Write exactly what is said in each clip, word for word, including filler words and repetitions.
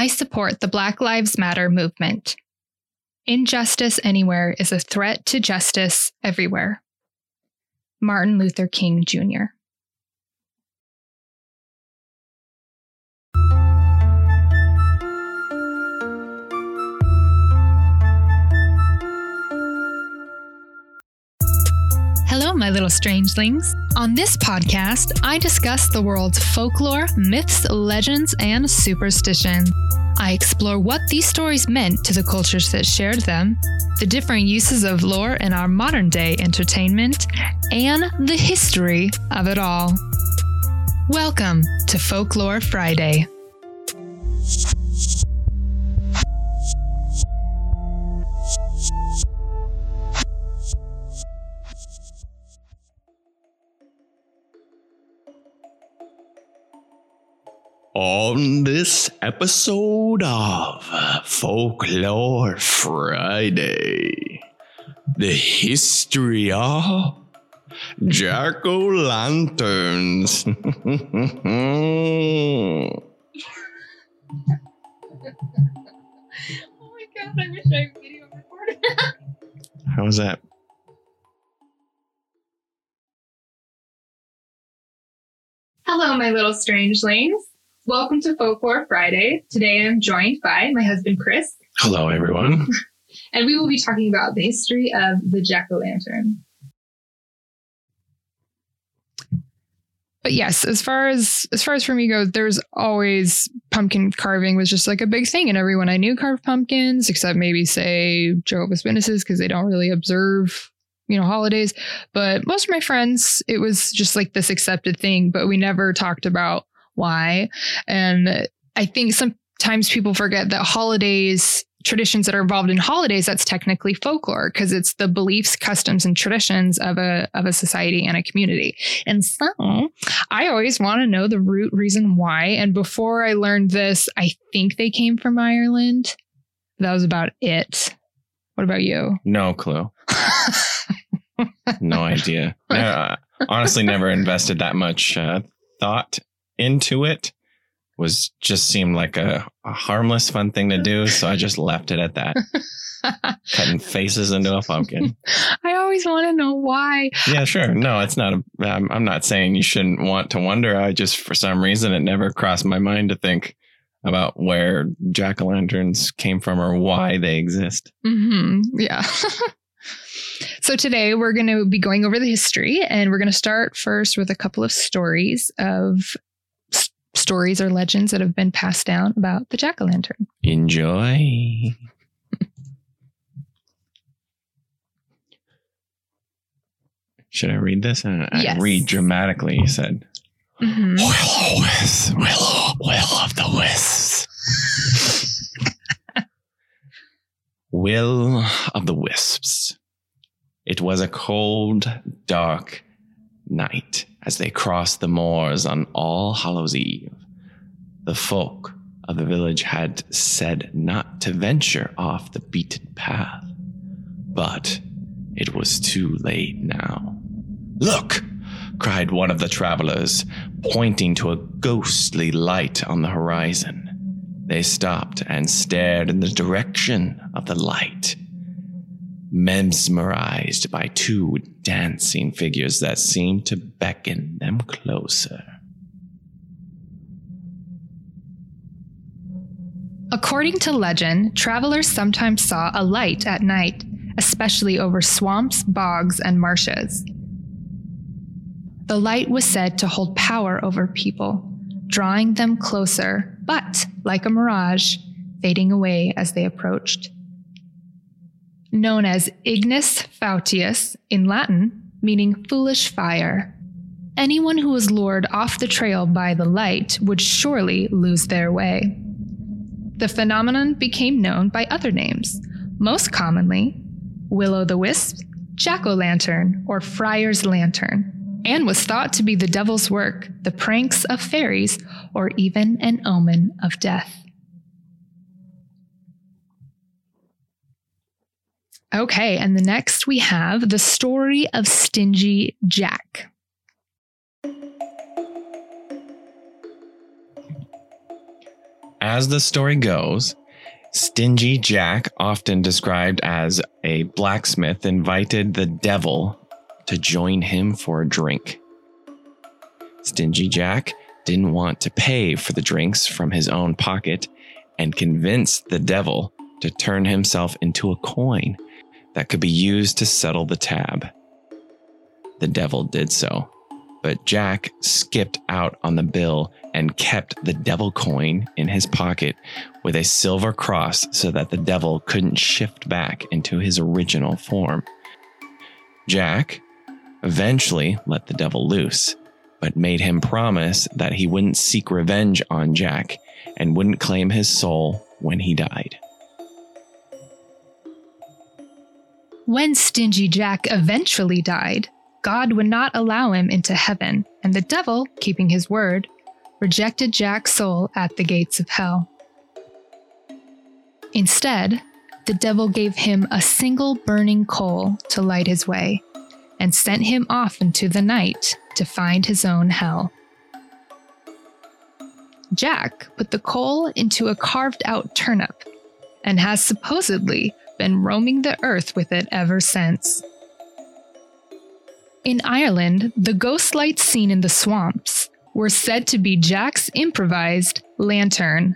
I support the Black Lives Matter movement. Injustice anywhere is a threat to justice everywhere. Martin Luther King Junior Hello, my little strangelings. On this podcast, I discuss the world's folklore, myths, legends, and superstition. I explore what these stories meant to the cultures that shared them, the differing uses of lore in our modern-day entertainment, and the history of it all. Welcome to Folklore Friday. On this episode of Folklore Friday, the history of jack-o'-lanterns. Oh my god, I wish I video recorded that. How was that? Hello, my little strangelings. Welcome to Folklore Friday. Today I'm joined by my husband, Chris. Hello, everyone. And we will be talking about the history of the jack-o'-lantern. But yes, as far as as far as for me goes, there's always pumpkin carving was just like a big thing. And everyone I knew carved pumpkins, except maybe, say, Jehovah's Witnesses, because they don't really observe, you know, holidays. But most of my friends, it was just like this accepted thing, but we never talked about why. And I think sometimes people forget that holidays, traditions that are involved in holidays, that's technically folklore because it's the beliefs, customs, and traditions of a of a society and a community. And so I always want to know the root reason why. And before I learned this, I think they came from Ireland. That was about it. What about you? No clue. No idea. No, honestly, never invested that much uh, thought into it. Was just seemed like a, a harmless, fun thing to do. So I just left it at that. Cutting faces into a pumpkin. I always want to know why. Yeah, sure. No, it's not. A, I'm, I'm not saying you shouldn't want to wonder. I just, for some reason, it never crossed my mind to think about where jack-o'-lanterns came from or why they exist. Mm-hmm. Yeah. So today we're going to be going over the history, and we're going to start first with a couple of stories of stories or legends that have been passed down about the jack-o'-lantern. Enjoy. Should I read this? I yes. Read dramatically, you said. Mm-hmm. Will-o'-the-wisp, will-o'-the-wisp. Will-o'-the-wisps. It was a cold, dark night as they crossed the moors on All Hallows' Eve. The folk of the village had said not to venture off the beaten path, but it was too late now. Look, cried one of the travelers, pointing to a ghostly light on the horizon. They stopped and stared in the direction of the light, mesmerized by two dancing figures that seemed to beckon them closer. According to legend, travelers sometimes saw a light at night, especially over swamps, bogs, and marshes. The light was said to hold power over people, drawing them closer, but, like a mirage, fading away as they approached. Known as Ignis Fatuus in Latin, meaning foolish fire. Anyone who was lured off the trail by the light would surely lose their way. The phenomenon became known by other names, most commonly will-o'-the-wisp, jack-o'-lantern, or friar's lantern, and was thought to be the devil's work, the pranks of fairies, or even an omen of death. Okay, and the next we have the story of Stingy Jack. As the story goes, Stingy Jack, often described as a blacksmith, invited the devil to join him for a drink. Stingy Jack didn't want to pay for the drinks from his own pocket and convinced the devil to turn himself into a coin that could be used to settle the tab. The devil did so, but Jack skipped out on the bill and kept the devil coin in his pocket with a silver cross so that the devil couldn't shift back into his original form. Jack eventually let the devil loose, but made him promise that he wouldn't seek revenge on Jack and wouldn't claim his soul when he died. When Stingy Jack eventually died, God would not allow him into heaven, and the devil, keeping his word, rejected Jack's soul at the gates of hell. Instead, the devil gave him a single burning coal to light his way, and sent him off into the night to find his own hell. Jack put the coal into a carved-out turnip, and has supposedly been roaming the earth with it ever since. In Ireland, the ghost lights seen in the swamps were said to be Jack's improvised lantern,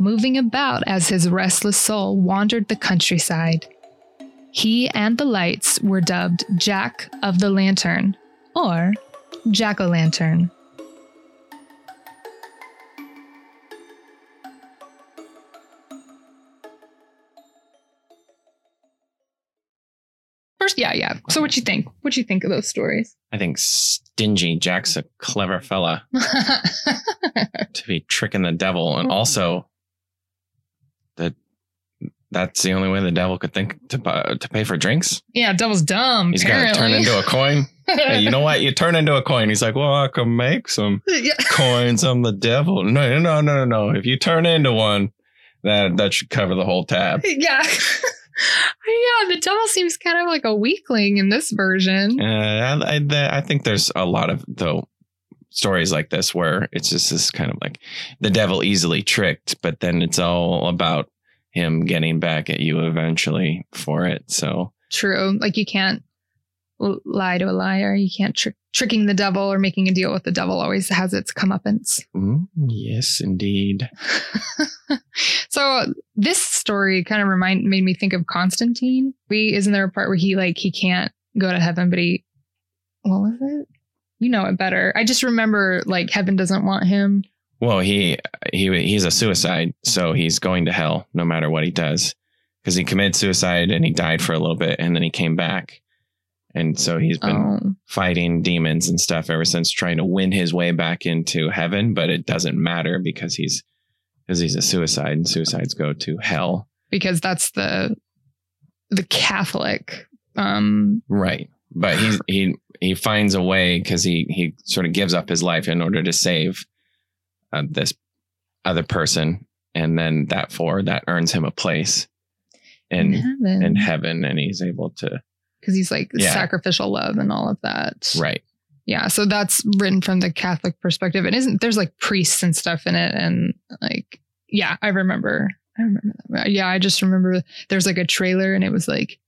moving about as his restless soul wandered the countryside. He and the lights were dubbed Jack of the Lantern, or Jack-o'-lantern. First, yeah, yeah. So what you think? What you think of those stories? I think Stingy Jack's a clever fella to be tricking the devil. And also, the that's the only way the devil could think to uh, to pay for drinks. Yeah, devil's dumb. He's going to turn into a coin. Hey, you know what? You turn into a coin. He's like, well, I can make some yeah. coins. I'm the devil. No, no, no, no, no. If you turn into one, that that should cover the whole tab. Yeah. Yeah, the devil seems kind of like a weakling in this version. Uh, I, I, I think there's a lot of, though, stories like this where it's just this kind of like the devil easily tricked, but then it's all about him getting back at you eventually for it. So true. Like you can't lie to a liar. You can't trick tricking the devil or making a deal with the devil always has its comeuppance. Mm, yes, indeed. So this story kind of remind made me think of Constantine. We isn't there a part where he like he can't go to heaven, but he what was it? You know it better. I just remember like heaven doesn't want him. Well, he he he's a suicide, so he's going to hell no matter what he does, because he committed suicide and he died for a little bit and then he came back. And so he's been oh. fighting demons and stuff ever since, trying to win his way back into heaven. But it doesn't matter because he's because he's a suicide, and suicides go to hell. Because that's the the Catholic. Um, right. But he's, he he finds a way because he, he sort of gives up his life in order to save uh, this other person. And then that for that earns him a place in, in, heaven. in heaven. And he's able to. Because he's like yeah. sacrificial love and all of that. Right. Yeah. So that's written from the Catholic perspective. And isn't there's like priests and stuff in it. And like, yeah, I remember. I remember. That. Yeah. I just remember there's like a trailer and it was like,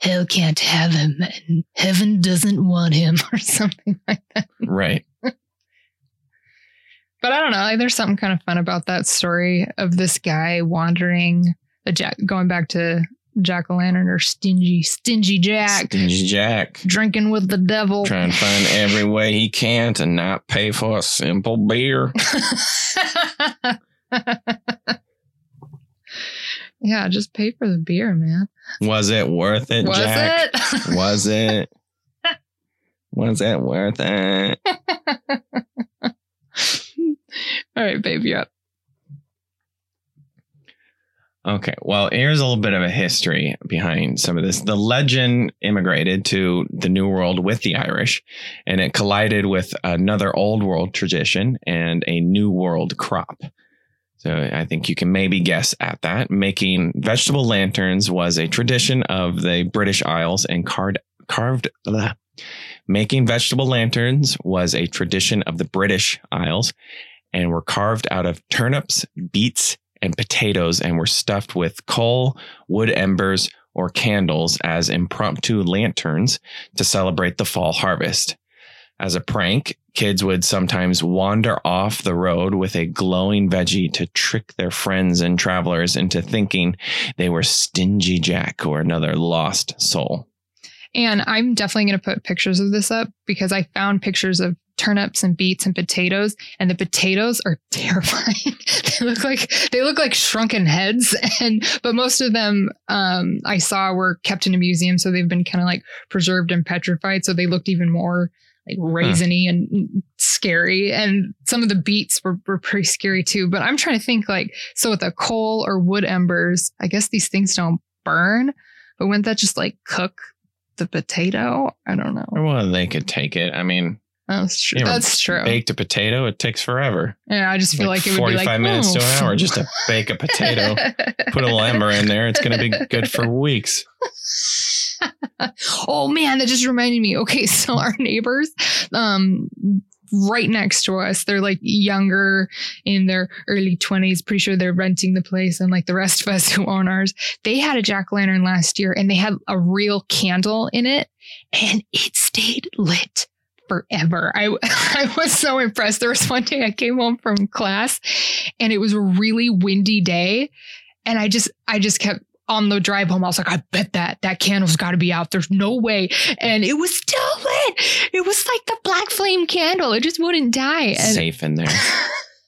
hell can't have him and heaven doesn't want him or something like that. Right. But I don't know. Like, there's something kind of fun about that story of this guy wandering, the jack, going back to Jack-o'-lantern or stingy, stingy Jack. Stingy Jack. Drinking with the devil. Trying to find every way he can to not pay for a simple beer. Yeah, just pay for the beer, man. Was it worth it, Was Jack? It? Was it? Was it worth it? All right, babe, you're up. Okay, well, here's a little bit of a history behind some of this. The legend immigrated to the New World with the Irish, and it collided with another Old World tradition and a New World crop. So I think you can maybe guess at that. Making vegetable lanterns was a tradition of the British Isles, and card- carved... Blah. Making vegetable lanterns was a tradition of the British Isles, and were carved out of turnips, beets, and potatoes, and were stuffed with coal, wood embers, or candles as impromptu lanterns to celebrate the fall harvest. As a prank, kids would sometimes wander off the road with a glowing veggie to trick their friends and travelers into thinking they were Stingy Jack or another lost soul. And I'm definitely going to put pictures of this up because I found pictures of turnips and beets and potatoes, and the potatoes are terrifying. they look like they look like shrunken heads, and but most of them um I saw were kept in a museum, so they've been kind of like preserved and petrified, so they looked even more like raisiny huh. and scary. And some of the beets were, were pretty scary too. But I'm trying to think, like, so with the coal or wood embers, I guess these things don't burn, but wouldn't that just like cook the potato? I don't know. Well, they could take it. I mean, that's true. You know, That's true. Baked a potato, it takes forever. Yeah, I just feel like, like it would be like forty-five minutes oh. to an hour just to bake a potato. Put a little ember in there. It's going to be good for weeks. Oh, man, that just reminded me. Okay, so our neighbors um, right next to us, they're like younger, in their early twenties. Pretty sure they're renting the place, and like the rest of us who own ours. They had a jack-o'-lantern last year, and they had a real candle in it, and it stayed lit forever. I I was so impressed. There was one day I came home from class and it was a really windy day. And I just, I just kept on the drive home. I was like, I bet that that candle's got to be out. There's no way. And it was still lit. It was like the black flame candle. It just wouldn't die. And safe in there.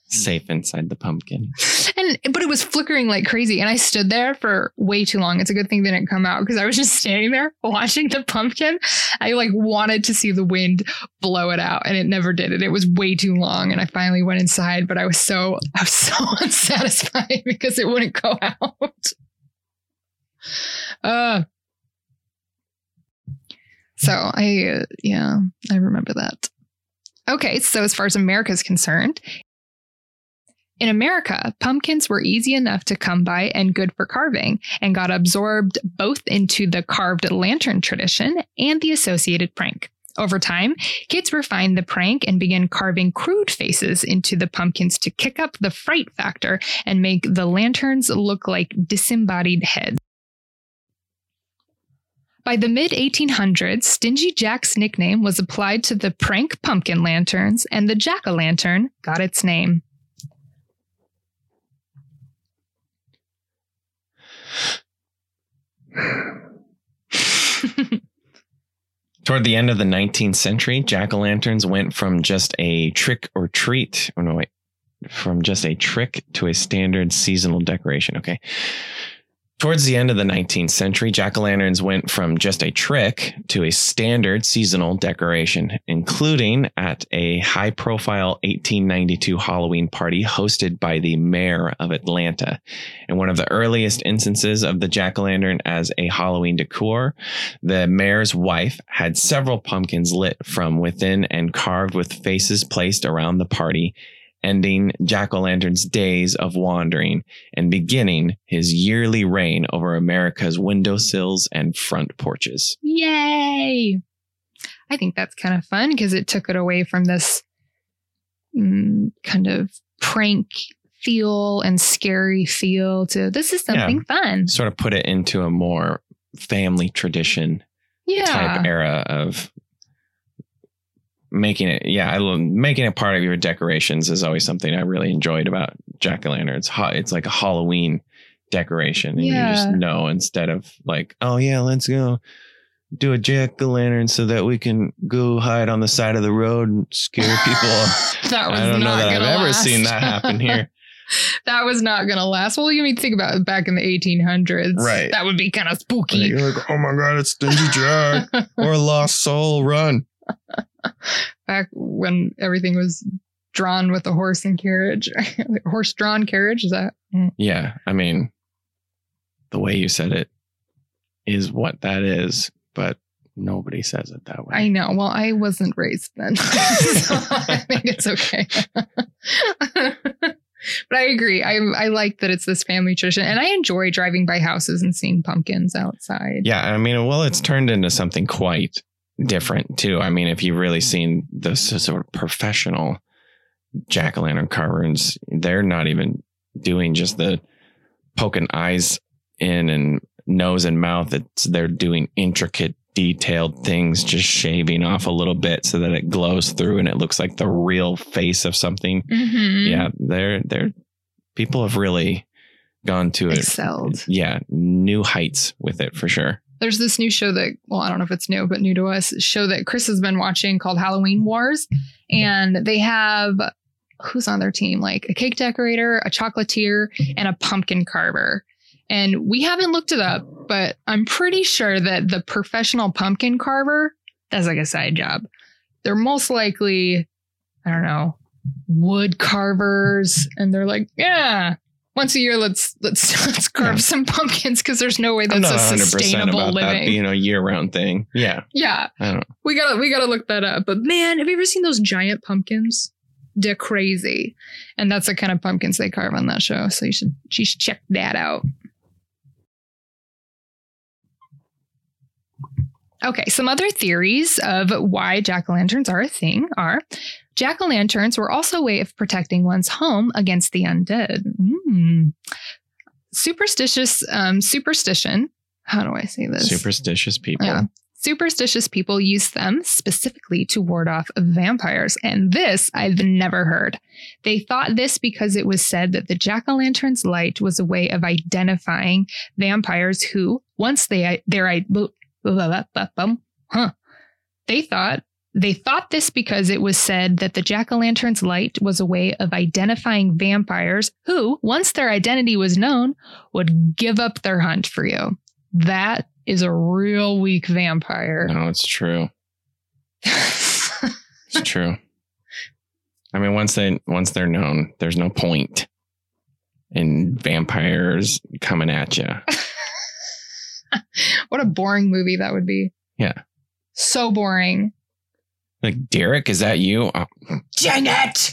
Safe inside the pumpkin. And but it was flickering like crazy, and I stood there for way too long. It's a good thing they didn't come out, because I was just standing there watching the pumpkin. I like wanted to see the wind blow it out, and it never did it. It was way too long, and I finally went inside. But I was so I was so unsatisfied because it wouldn't go out. Uh. So I uh, yeah I remember that. Okay, so as far as America is concerned. In America, pumpkins were easy enough to come by and good for carving, and got absorbed both into the carved lantern tradition and the associated prank. Over time, kids refined the prank and began carving crude faces into the pumpkins to kick up the fright factor and make the lanterns look like disembodied heads. By the mid eighteen hundreds, Stingy Jack's nickname was applied to the prank pumpkin lanterns, and the jack-o'-lantern got its name. Toward the end of the nineteenth century, jack-o'-lanterns went from just a trick or treat, oh no, wait, from just a trick to a standard seasonal decoration. Okay. Towards the end of the nineteenth century, jack-o'-lanterns went from just a trick to a standard seasonal decoration, including at a high-profile eighteen ninety-two Halloween party hosted by the mayor of Atlanta. In one of the earliest instances of the jack-o'-lantern as a Halloween decor, the mayor's wife had several pumpkins lit from within and carved with faces placed around the party, ending jack-o'-lantern's days of wandering and beginning his yearly reign over America's windowsills and front porches. Yay! I think that's kind of fun because it took it away from this mm, kind of prank feel and scary feel to this is something yeah, fun. Sort of put it into a more family tradition yeah. type era of making it, yeah, I love making it part of your decorations is always something I really enjoyed about jack-o'-lanterns. It's like a Halloween decoration, and yeah. you just know, instead of like, oh yeah, let's go do a jack-o'-lantern so that we can go hide on the side of the road and scare people. that was I don't not know that I've last. ever seen that happen here. That was not going to last. Well, you mean think about it, back in the eighteen hundreds. Right. That would be kind of spooky. You're like, oh my God, it's Stingy Jack or a lost soul. Run. Back when everything was drawn with a horse and carriage. Horse-drawn carriage, is that? Mm. Yeah, I mean, the way you said it is what that is, but nobody says it that way. I know. Well, I wasn't raised then, so I think it's okay. But I agree. I I like that it's this family tradition, and I enjoy driving by houses and seeing pumpkins outside. Yeah, I mean, well, it's turned into something quite different too. I mean, if you've really seen the sort of professional jack-o'-lantern carvers, they're not even doing just the poking eyes in and nose and mouth. It's they're doing intricate, detailed things, just shaving off a little bit so that it glows through and it looks like the real face of something. Mm-hmm. Yeah, they're they're people have really gone to it. Excelled. Yeah, new heights with it for sure. There's this new show that, well, I don't know if it's new, but new to us, show that Chris has been watching called Halloween Wars. And they have, who's on their team? Like a cake decorator, a chocolatier, and a pumpkin carver. And we haven't looked it up, but I'm pretty sure that the professional pumpkin carver, that's like a side job. They're most likely, I don't know, wood carvers. And they're like, yeah, once a year, let's let's let's carve yeah. some pumpkins, because there's no way that's I'm not a sustainable about living. That being a year-round thing. Yeah. Yeah. I don't know. We gotta we gotta look that up. But man, have you ever seen those giant pumpkins? They're crazy. And that's the kind of pumpkins they carve on that show. So you should you should check that out. Okay, some other theories of why jack-o'-lanterns are a thing are jack-o'-lanterns were also a way of protecting one's home against the undead. Mm. Superstitious um, superstition. How do I say this? Superstitious people. Yeah. Superstitious people use them specifically to ward off vampires. And this I've never heard. They thought this because it was said that the jack-o'-lantern's light was a way of identifying vampires who, once they their Huh. They thought they thought this because it was said that the jack-o'-lantern's light was a way of identifying vampires who, once their identity was known, would give up their hunt for you. That is a real weak vampire. No, it's true. It's true. I mean, once they once they're known, there's no point in vampires coming at you. What a boring movie that would be. Yeah. So boring. Like, Derek, is that you? Oh. Janet,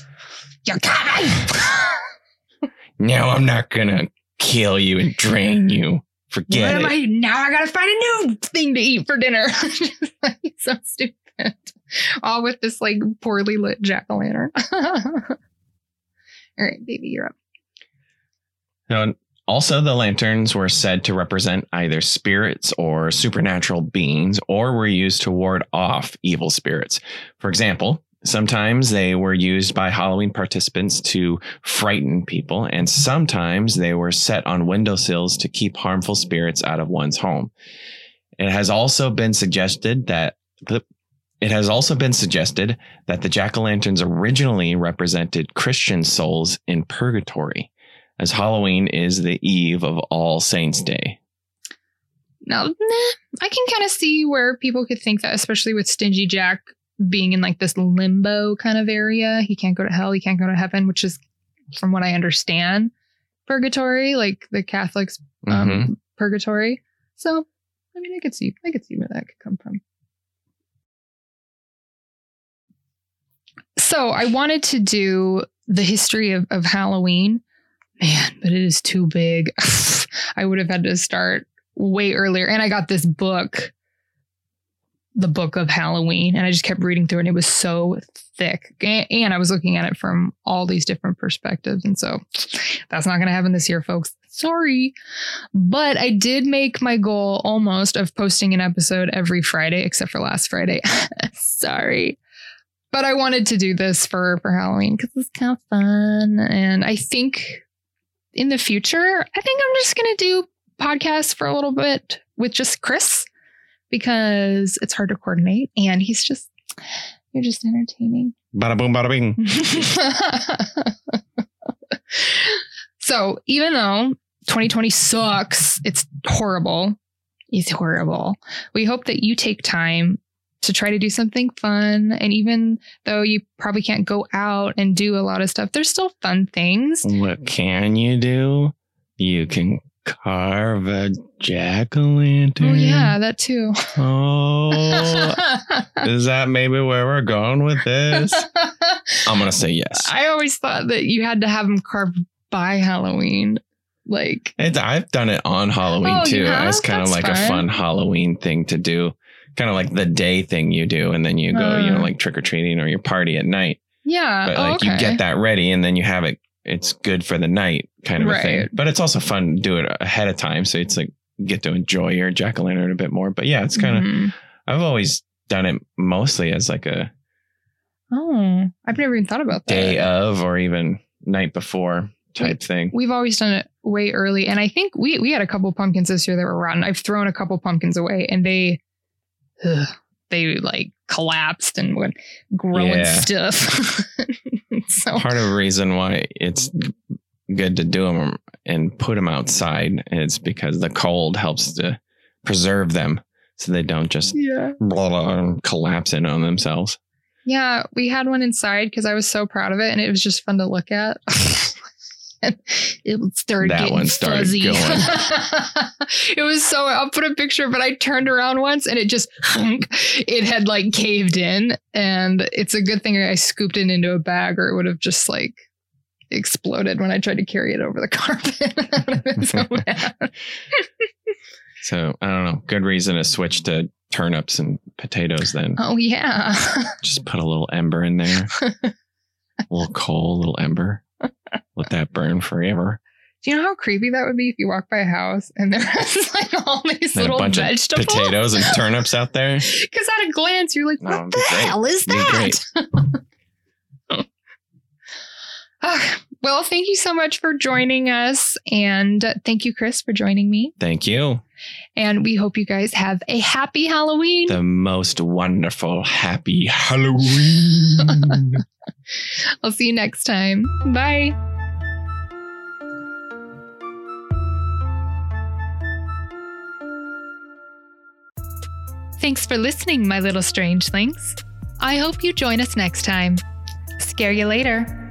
you're coming. No, I'm not going to kill you and drain you. Forget what am it. I, now I got to find a new thing to eat for dinner. Just like, so stupid. All with this like poorly lit jack-o'-lantern. All right, baby, you're up. No. Also, the lanterns were said to represent either spirits or supernatural beings, or were used to ward off evil spirits. For example, sometimes they were used by Halloween participants to frighten people, and sometimes they were set on windowsills to keep harmful spirits out of one's home. It has also been suggested that the It has also been suggested that the jack-o'-lanterns originally represented Christian souls in purgatory, as Halloween is the eve of All Saints' Day. Now, nah, I can kind of see where people could think that, especially with Stingy Jack being in like this limbo kind of area. He can't go to hell. He can't go to heaven, which is, from what I understand, purgatory, like the Catholics' um, mm-hmm. purgatory. So, I mean, I could see, I could see where that could come from. So, I wanted to do the history of, of Halloween. Man, but it is too big. I would have had to start way earlier. And I got this book, the Book of Halloween, and I just kept reading through it. And it was so thick. And I was looking at it from all these different perspectives. And so that's not going to happen this year, folks. Sorry. But I did make my goal almost of posting an episode every Friday, except for last Friday. Sorry. But I wanted to do this for, for Halloween because it's kind of fun. And I think... in the future, I think I'm just going to do podcasts for a little bit with just Chris, because it's hard to coordinate and he's just, you're just entertaining. Bada boom, bada bing. So even though twenty twenty sucks, it's horrible. It's horrible. We hope that you take time to try to do something fun. And even though you probably can't go out and do a lot of stuff, there's still fun things. What can you do? You can carve a jack-o'-lantern. Oh, yeah, that too. Oh, is that maybe where we're going with this? I'm going to say yes. I always thought that you had to have them carved by Halloween. Like, it's, I've done it on Halloween oh, too. Yeah? It's kind of like fun. a fun Halloween thing to do. Kind of like the day thing you do, and then you go, uh, you know, like trick or treating or your party at night. Yeah. But like oh, okay. you get that ready and then you have it. It's good for the night kind of right. a thing. But it's also fun to do it ahead of time. So it's like you get to enjoy your jack-o'-lantern a bit more. But yeah, it's kind of mm-hmm. I've always done it mostly as like a. Oh, I've never even thought about that. Day of or even night before type we, thing. We've always done it way early. And I think we, we had a couple pumpkins this year that were rotten. I've thrown a couple pumpkins away and they ugh, they like collapsed and went growing yeah. stiff. So part of the reason why it's good to do them and put them outside is because the cold helps to preserve them so they don't just yeah. blah, blah, collapse in on themselves. Yeah, we had one inside because I was so proud of it and it was just fun to look at. And it started that getting one started fuzzy. Going. It was so, I'll put a picture, but I turned around once and it just, it had like caved in. And it's a good thing I scooped it into a bag or it would have just like exploded when I tried to carry it over the carpet. I would have been so mad. So, I don't know. Good reason to switch to turnips and potatoes then. Oh, yeah. Just put a little ember in there. A little coal, a little ember. Let that burn forever. Do you know how creepy that would be if you walk by a house and there's like all these and little a bunch vegetables, of potatoes, and turnips out there? Because at a glance, you're like, "What no, the great. hell is that?" Oh, well, thank you so much for joining us, and thank you, Chris, for joining me. Thank you. And we hope you guys have a happy Halloween. The most wonderful happy Halloween. I'll see you next time. Bye. Thanks for listening, my little strangelings. I hope you join us next time. Scare you later.